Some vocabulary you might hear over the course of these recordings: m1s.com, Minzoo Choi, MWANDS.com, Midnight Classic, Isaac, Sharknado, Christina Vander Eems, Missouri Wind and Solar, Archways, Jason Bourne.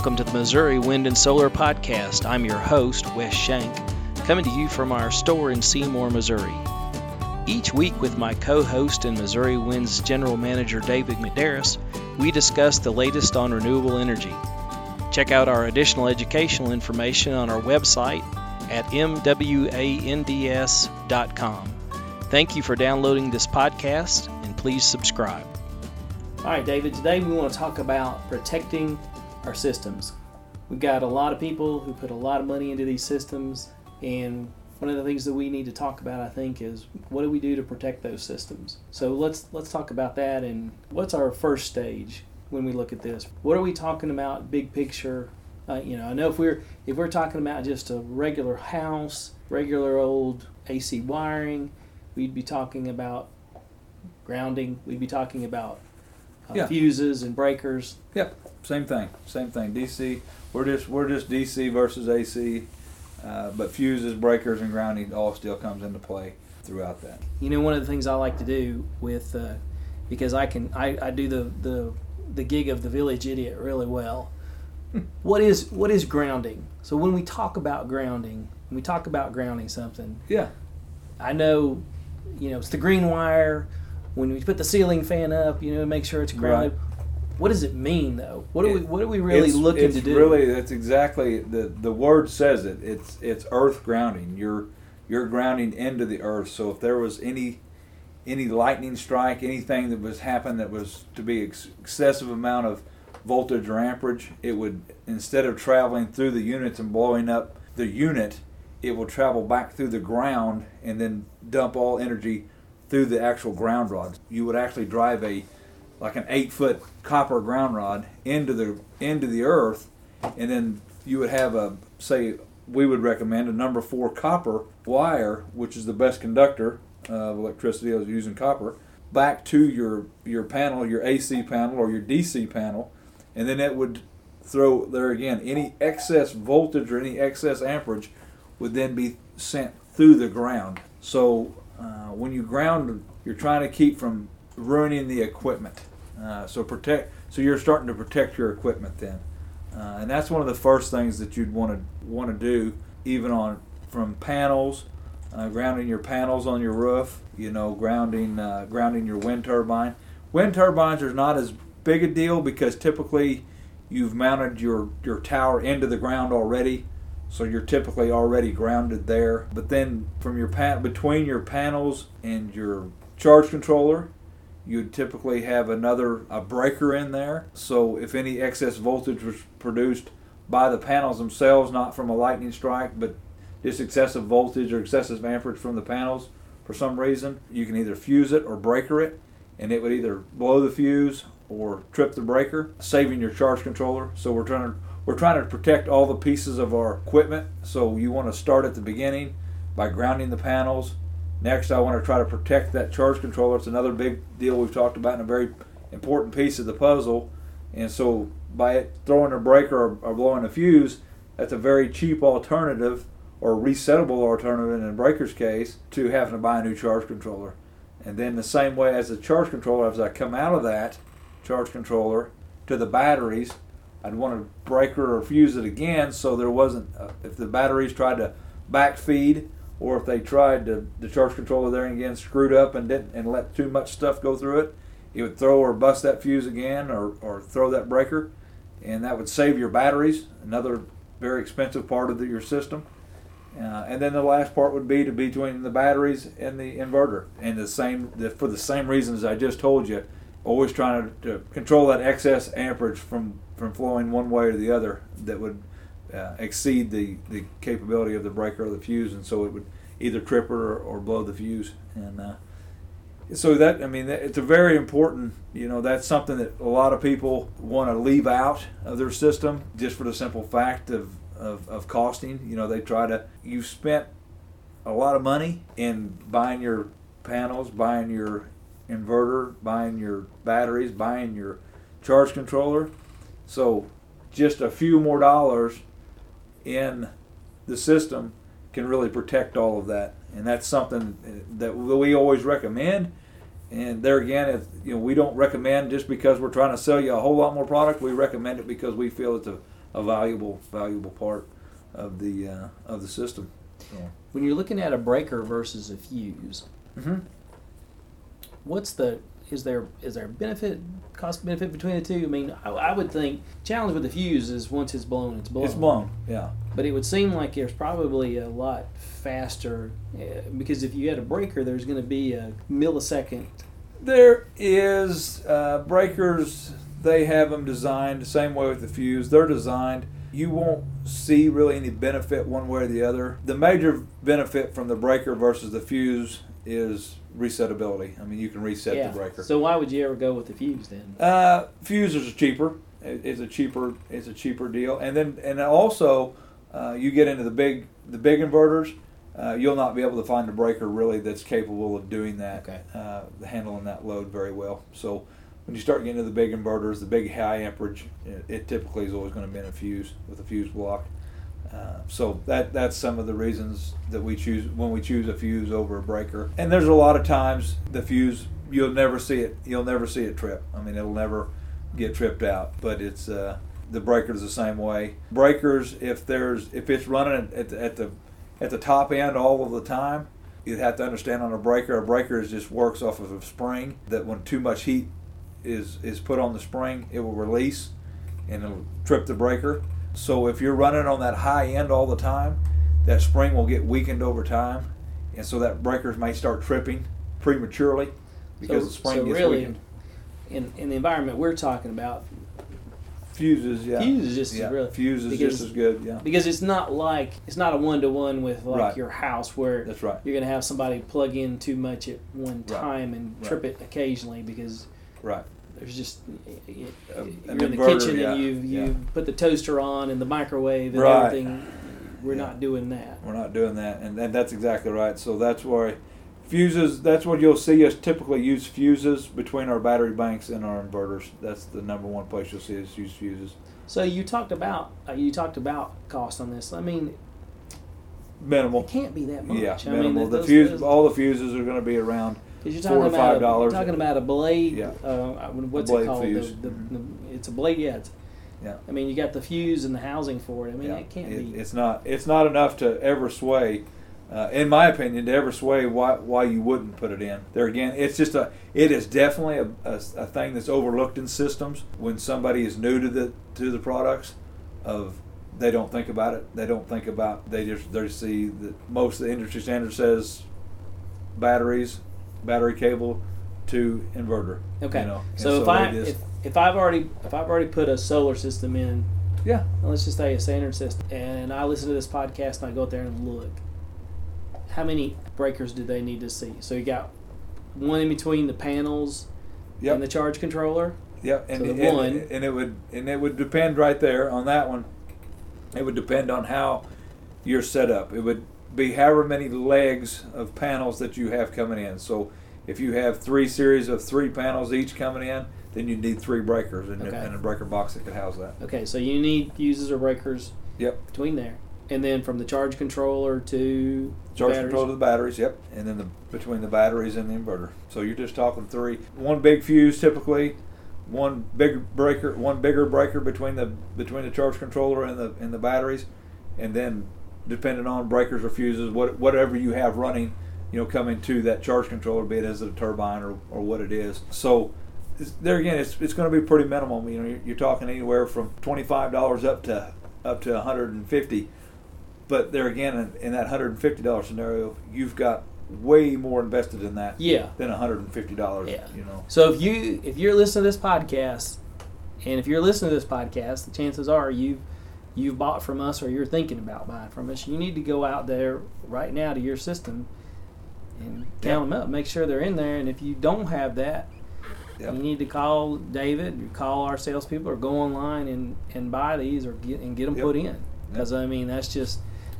Welcome to the Missouri Wind and Solar Podcast. I'm your host, Wes Shank, coming to you from our store in Seymour, Missouri. Each week with my co-host and Missouri Winds General Manager David McDarris, we discuss the latest on renewable energy. Check out our additional educational information on our website at MWANDS.com. Thank you for downloading this podcast, and please subscribe. All right, David, today we want to talk about protecting our systems. We've got a lot of people who put a lot of money into these systems, and one of the things that we need to talk about, I think, is what do we do to protect those systems? So let's talk about that, and what's our first stage when we look at this? What are we talking about, big picture? I know if we're talking about just a regular house, regular old AC wiring, we'd be talking about grounding. We'd be talking about fuses and breakers. Yep. Same thing. DC, we're just DC versus AC, but fuses, breakers, and grounding all still comes into play throughout that. You know, one of the things I like to do with, because I do the gig of the village idiot really well. What is grounding? So when we talk about grounding, something. Yeah. I know, it's the green wire. When we put the ceiling fan up, make sure it's grounded. Right. What does it mean, though? What are we really looking to do? That's exactly the word says it. It's earth grounding. You're grounding into the earth. So if there was any lightning strike, anything that was happened that was to be excessive amount of voltage or amperage, it would, instead of traveling through the units and blowing up the unit, it will travel back through the ground and then dump all energy through the actual ground rods. You would actually drive an 8-foot copper ground rod into the earth, and then you would have we would recommend a number 4 copper wire, which is the best conductor of electricity as using copper, back to your panel, your AC panel or your DC panel, and then it would throw there again. Any excess voltage or any excess amperage would then be sent through the ground. So when you ground, you're trying to keep from ruining the equipment. So you're starting to protect your equipment then, and that's one of the first things that you'd want to do, even on from panels, grounding your panels on your roof. Grounding your wind turbine. Wind turbines are not as big a deal because typically you've mounted your tower into the ground already, so you're typically already grounded there. But then from your between your panels and your charge controller, you'd typically have a breaker in there. So if any excess voltage was produced by the panels themselves, not from a lightning strike, but just excessive voltage or excessive amperage from the panels for some reason, you can either fuse it or breaker it, and it would either blow the fuse or trip the breaker, saving your charge controller. So we're trying to protect all the pieces of our equipment. So you want to start at the beginning by grounding the panels. Next, I want to try to protect that charge controller. It's another big deal we've talked about and a very important piece of the puzzle. And so by throwing a breaker or blowing a fuse, that's a very cheap alternative or resettable alternative in a breaker's case to having to buy a new charge controller. And then the same way as the charge controller, as I come out of that charge controller to the batteries, I'd want to breaker or fuse it again so there wasn't, if the batteries tried to backfeed, or if they tried to, the charge controller there and again screwed up and didn't let too much stuff go through it, it would throw or bust that fuse again or throw that breaker, and that would save your batteries, another very expensive part of your system. And then the last part would be to be between the batteries and the inverter. And for the same reasons I just told you, always trying to control that excess amperage from flowing one way or the other that would exceed the capability of the breaker or the fuse, and so it would either trip her or blow the fuse. And so it's a very important, that's something that a lot of people want to leave out of their system just for the simple fact of costing. You've spent a lot of money in buying your panels, buying your inverter, buying your batteries, buying your charge controller. So just a few more dollars in the system can really protect all of that, and that's something that we always recommend. And there again, if we don't recommend just because we're trying to sell you a whole lot more product, we recommend it because we feel it's a a valuable part of the system. Yeah. When you're looking at a breaker versus a fuse, mm-hmm. Is there a cost benefit between the two? I mean, I would think challenge with the fuse is once it's blown, it's blown. It's blown, yeah. But it would seem like there's probably a lot faster, because if you had a breaker, there's going to be a millisecond. There is breakers. They have them designed the same way with the fuse. They're designed. You won't see really any benefit one way or the other. The major benefit from the breaker versus the fuse is resettability. I mean, you can reset the breaker. So why would you ever go with the fuse then? Fuses are cheaper. It's a cheaper deal. And also, you get into the big inverters. You'll not be able to find a breaker really that's capable of doing that, handling that load very well. So when you start getting to the big inverters, the big high amperage, it typically is always going to be in a fuse with a fuse block. So that's some of the reasons that we choose a fuse over a breaker. And there's a lot of times the fuse you'll never see it trip. I mean, it'll never get tripped out. But it's the breakers the same way. Breakers, if it's running at the top end all of the time, you'd have to understand on a breaker just works off of a spring that when too much heat is put on the spring, it will release and it'll trip the breaker. So if you're running on that high end all the time, that spring will get weakened over time, and so that breakers may start tripping prematurely because the spring gets really weakened. In the environment we're talking about, fuse is just as good. Yeah, because it's not a one-to-one with your house where you're going to have somebody plug in too much at one time and trip it occasionally because there's just, you're in the kitchen and you put the toaster on and the microwave and everything. We're not doing that. We're not doing that, and that's exactly right. So that's why fuses, that's what you'll see us typically use fuses between our battery banks and our inverters. That's the number one place you'll see us use fuses. So you talked about cost on this. I mean, minimal. It can't be that much. Yeah, minimal. All the fuses are going to be around $4 to $5. You're talking about a blade. Yeah. What's it called? Fuse. It's a blade. Yeah. I mean, you got the fuse and the housing for it. I mean, that can't be. It's not enough to ever sway, in my opinion, why you wouldn't put it in there. Again, it is definitely a thing that's overlooked in systems when somebody is new to the products. They don't think about it. They see that most of the industry standard says batteries. Battery cable to inverter. Okay. You know? So if I've already put a solar system in, let's just say a standard system, and I listen to this podcast and I go out there and look, how many breakers do they need to see? So you got one in between the panels and the charge controller. Yep. And it would depend right there on that one. It would depend on how you're set up. It would be however many legs of panels that you have coming in. So if you have three series of three panels each coming in, then you need three breakers and a breaker box that could house that. Okay, so you need fuses or breakers between there. And then from the charge controller to the batteries, and then between the batteries and the inverter. So you're just talking three. One big fuse typically, one bigger breaker between the charge controller and the batteries, and then depending on breakers or fuses, whatever you have running, coming to that charge controller, be it as a turbine or what it is. So there again, it's going to be pretty minimal. You're talking anywhere from $25 up to $150. But there again, in that $150 scenario, you've got way more invested in that than $150. Yeah. So if you're listening to this podcast, the chances are you've bought from us or you're thinking about buying from us, you need to go out there right now to your system and count them up, make sure they're in there. And if you don't have that, you need to call David, you call our salespeople, or go online and buy these or get them put in. Because,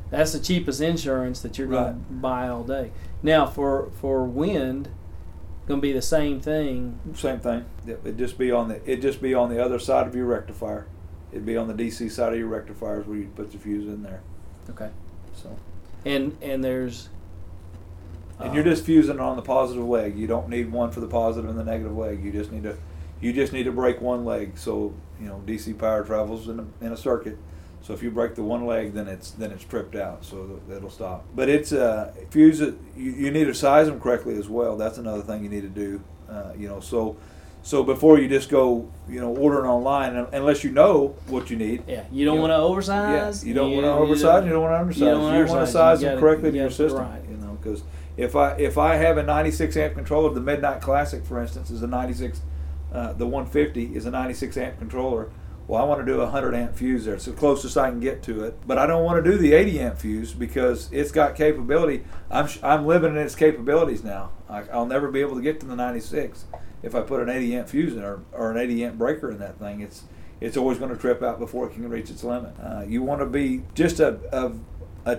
that's the cheapest insurance that you're going to buy all day. Now, for wind, it's going to be the same thing. Same thing. It'd just be on the other side of your rectifier. It'd be on the DC side of your rectifiers where you'd put the fuse in there. Okay. So. And there's. And you're just fusing on the positive leg. You don't need one for the positive and the negative leg. You just need to You just need to break one leg. So, you know, DC power travels in a circuit. So if you break the one leg, then it's tripped out, so it'll stop. But it's if you use it, you need to size them correctly as well. That's another thing you need to do. So before you just go, ordering online, unless you know what you need. Yeah, you don't want to oversize. Yeah, you don't want to oversize. You don't want to undersize. You want to size them correctly to your system. Right. Because if I have a 96 amp controller, the Midnight Classic, for instance, is a 96. The 150 is a 96 amp controller. Well, I want to do a 100 amp fuse there. It's the closest I can get to it. But I don't want to do the 80 amp fuse because it's got capability. I'm living in its capabilities now. I'll never be able to get to the 96 if I put an 80 amp fuse in or an 80 amp breaker in that thing. It's always going to trip out before it can reach its limit. You want to be just a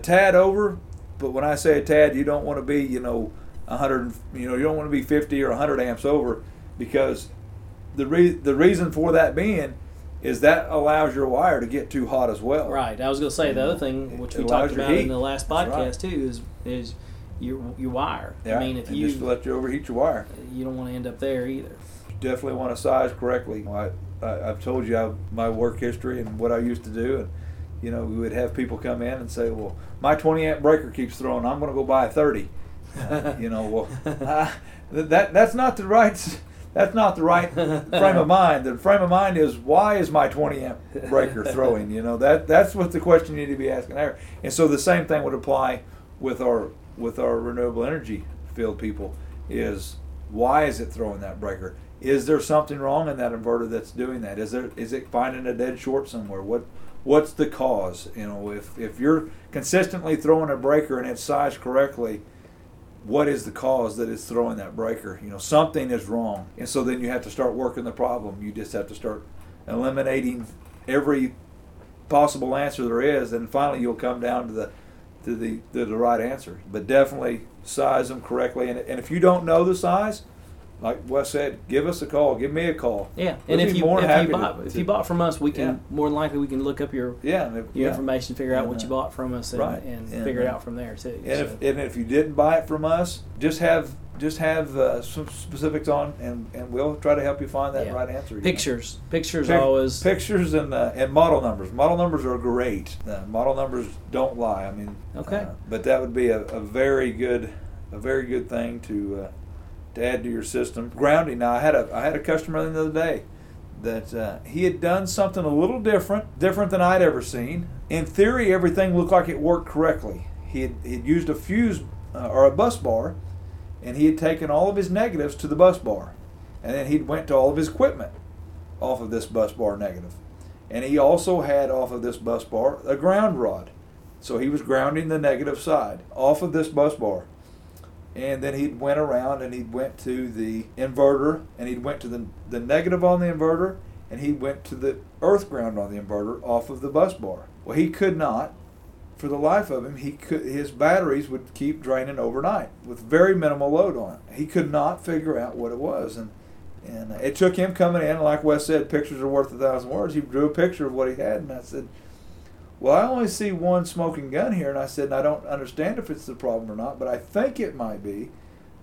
tad over, but when I say a tad, you don't want to be 100. You don't want to be 50 or 100 amps over, because the reason for that being is that allows your wire to get too hot as well. Right. I was going to say the other thing, which we talked about in the last podcast too, is your wire. Yeah. I mean, if you just let you overheat your wire, you don't want to end up there either. You definitely want to size correctly. I've told you my work history and what I used to do, and we would have people come in and say, "Well, my 20 amp breaker keeps throwing. I'm going to go buy a 30." That's not the right. That's not the right frame of mind. The frame of mind is, why is my 20 amp breaker throwing? That's what the question you need to be asking there. And so the same thing would apply with our renewable energy field people, is why is it throwing that breaker? Is there something wrong in that inverter that's doing that? Is it finding a dead short somewhere? What's the cause? If you're consistently throwing a breaker and it's sized correctly, what is the cause that it's throwing that breaker? Something is wrong. And so then you have to start working the problem. You just have to start eliminating every possible answer there is, and finally you'll come down to the right answer. But definitely size them correctly. And if you don't know the size, like Wes said, give us a call. Give me a call. Yeah, and if you bought from us, we can more than likely we can look up your information, figure out what you bought from us, and figure it out from there too. And if you didn't buy it from us, just have some specifics on, and we'll try to help you find that right answer. Pictures and model numbers. Model numbers are great. Model numbers don't lie. I mean, but that would be a very good thing to add to your system. Grounding. Now, I had a customer the other day that he had done something a little different than I'd ever seen. In theory, everything looked like it worked correctly. He'd used a fuse or a bus bar, and he had taken all of his negatives to the bus bar, and then he'd went to all of his equipment off of this bus bar negative, and he also had off of this bus bar a ground rod, so he was grounding the negative side off of this bus bar. And then he went around and he went to the inverter, and he went to the negative on the inverter, and he went to the earth ground on the inverter off of the bus bar. Well, he could not, for the life of him, his batteries would keep draining overnight with very minimal load on it. He could not figure out what it was. And it took him coming in, like Wes said, pictures are worth 1,000 words. He drew a picture of what he had, and I said, "Well, I only see one smoking gun here," and I said, "And I don't understand if it's the problem or not, but I think it might be."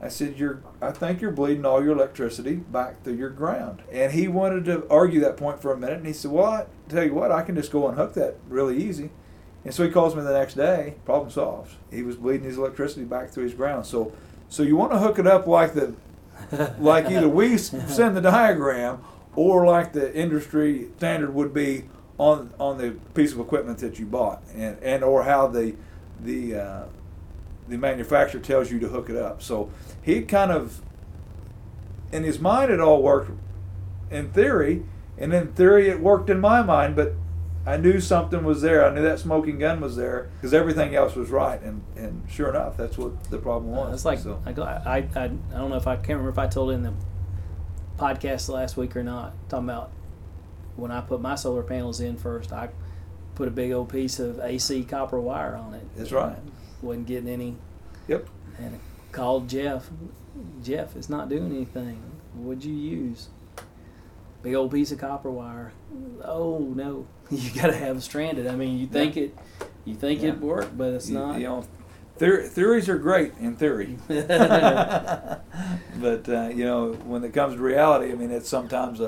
I said, I think you're bleeding all your electricity back through your ground." And he wanted to argue that point for a minute, and he said, "Well, I tell you what, I can just go unhook that really easy." And so he calls me the next day, problem solved. He was bleeding his electricity back through his ground. So you want to hook it up like either we send the diagram, or like the industry standard would be on the piece of equipment that you bought, and or how the manufacturer tells you to hook it up. So he kind of, in his mind, it all worked in theory, and in theory it worked in my mind, but I knew something was there. I knew that smoking gun was there, because everything else was right, and sure enough, that's what the problem was. It's like, so. I don't know if I can't remember if I told it in the podcast last week or not, talking about when I put my solar panels in first, I put a big old piece of AC copper wire on it. That's right. Wasn't getting any. Yep. And I called Jeff. "Jeff, it's not doing anything. What'd you use?" "Big old piece of copper wire." "Oh no, you got to have stranded." I mean, you think it worked, but it's not. Theories are great in theory, but you know, when it comes to reality, I mean, it's sometimes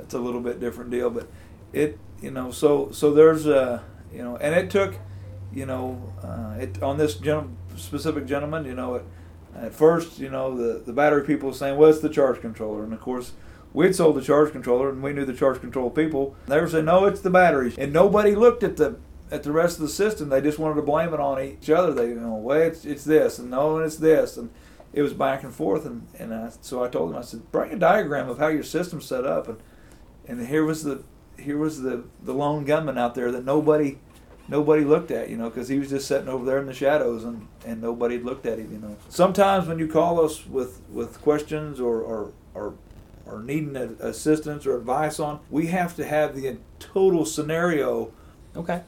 it's a little bit different deal. But it, you know, so there's a, you know, and it took, you know, it on this specific gentleman, you know, at first, you know, the battery people were saying, well, it's the charge controller, and of course, we'd sold the charge controller, and we knew the charge control people. They were saying, no, it's the batteries, and nobody looked at the rest of the system. They just wanted to blame it on each other. They, you know, well, it's this, and no, and it's this, and it was back and forth. So I told them, I said, bring a diagram of how your system's set up, and here was the lone gunman out there that nobody looked at, you know, because he was just sitting over there in the shadows, and nobody looked at him, you know. Sometimes when you call us with questions or needing assistance or advice on, we have to have the total scenario. Okay.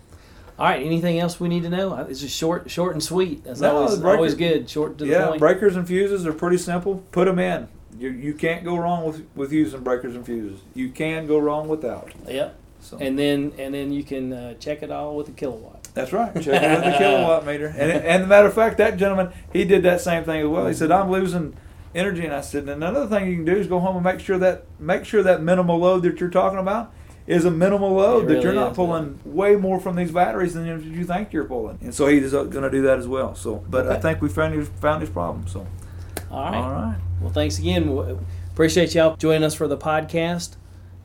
All right, anything else we need to know? It's just short and sweet. That's always good, short to the point. Yeah, breakers and fuses are pretty simple. Put them in. You can't go wrong with using breakers and fuses. You can go wrong without. Yeah. So. And then you can check it all with a kilowatt. That's right. Check it with a kilowatt meter. And as a matter of fact, that gentleman, he did that same thing as well. He said, I'm losing energy. And I said, another thing you can do is go home and make sure that minimal load that you're talking about is a minimal load, really, that you're not pulling way more from these batteries than you think you're pulling. And so he's going to do that as well. So, but okay. I think we found his problem. So, all right. Well, thanks again. Appreciate y'all joining us for the podcast,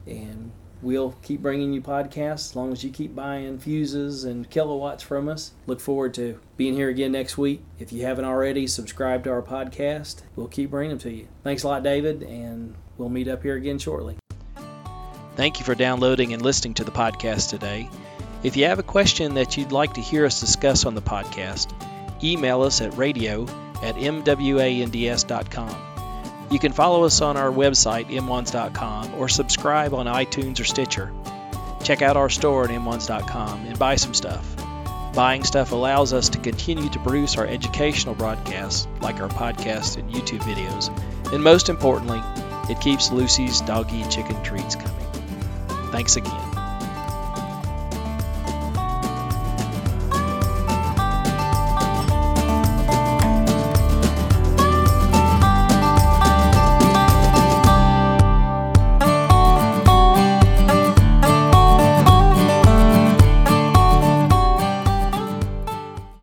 and we'll keep bringing you podcasts as long as you keep buying fuses and kilowatts from us. Look forward to being here again next week. If you haven't already, subscribe to our podcast. We'll keep bringing them to you. Thanks a lot, David, and we'll meet up here again shortly. Thank you for downloading and listening to the podcast today. If you have a question that you'd like to hear us discuss on the podcast, email us at radio@mwands.com. You can follow us on our website, m1s.com, or subscribe on iTunes or Stitcher. Check out our store at m1s.com and buy some stuff. Buying stuff allows us to continue to produce our educational broadcasts, like our podcasts and YouTube videos. And most importantly, it keeps Lucy's doggy chicken treats coming. Thanks again.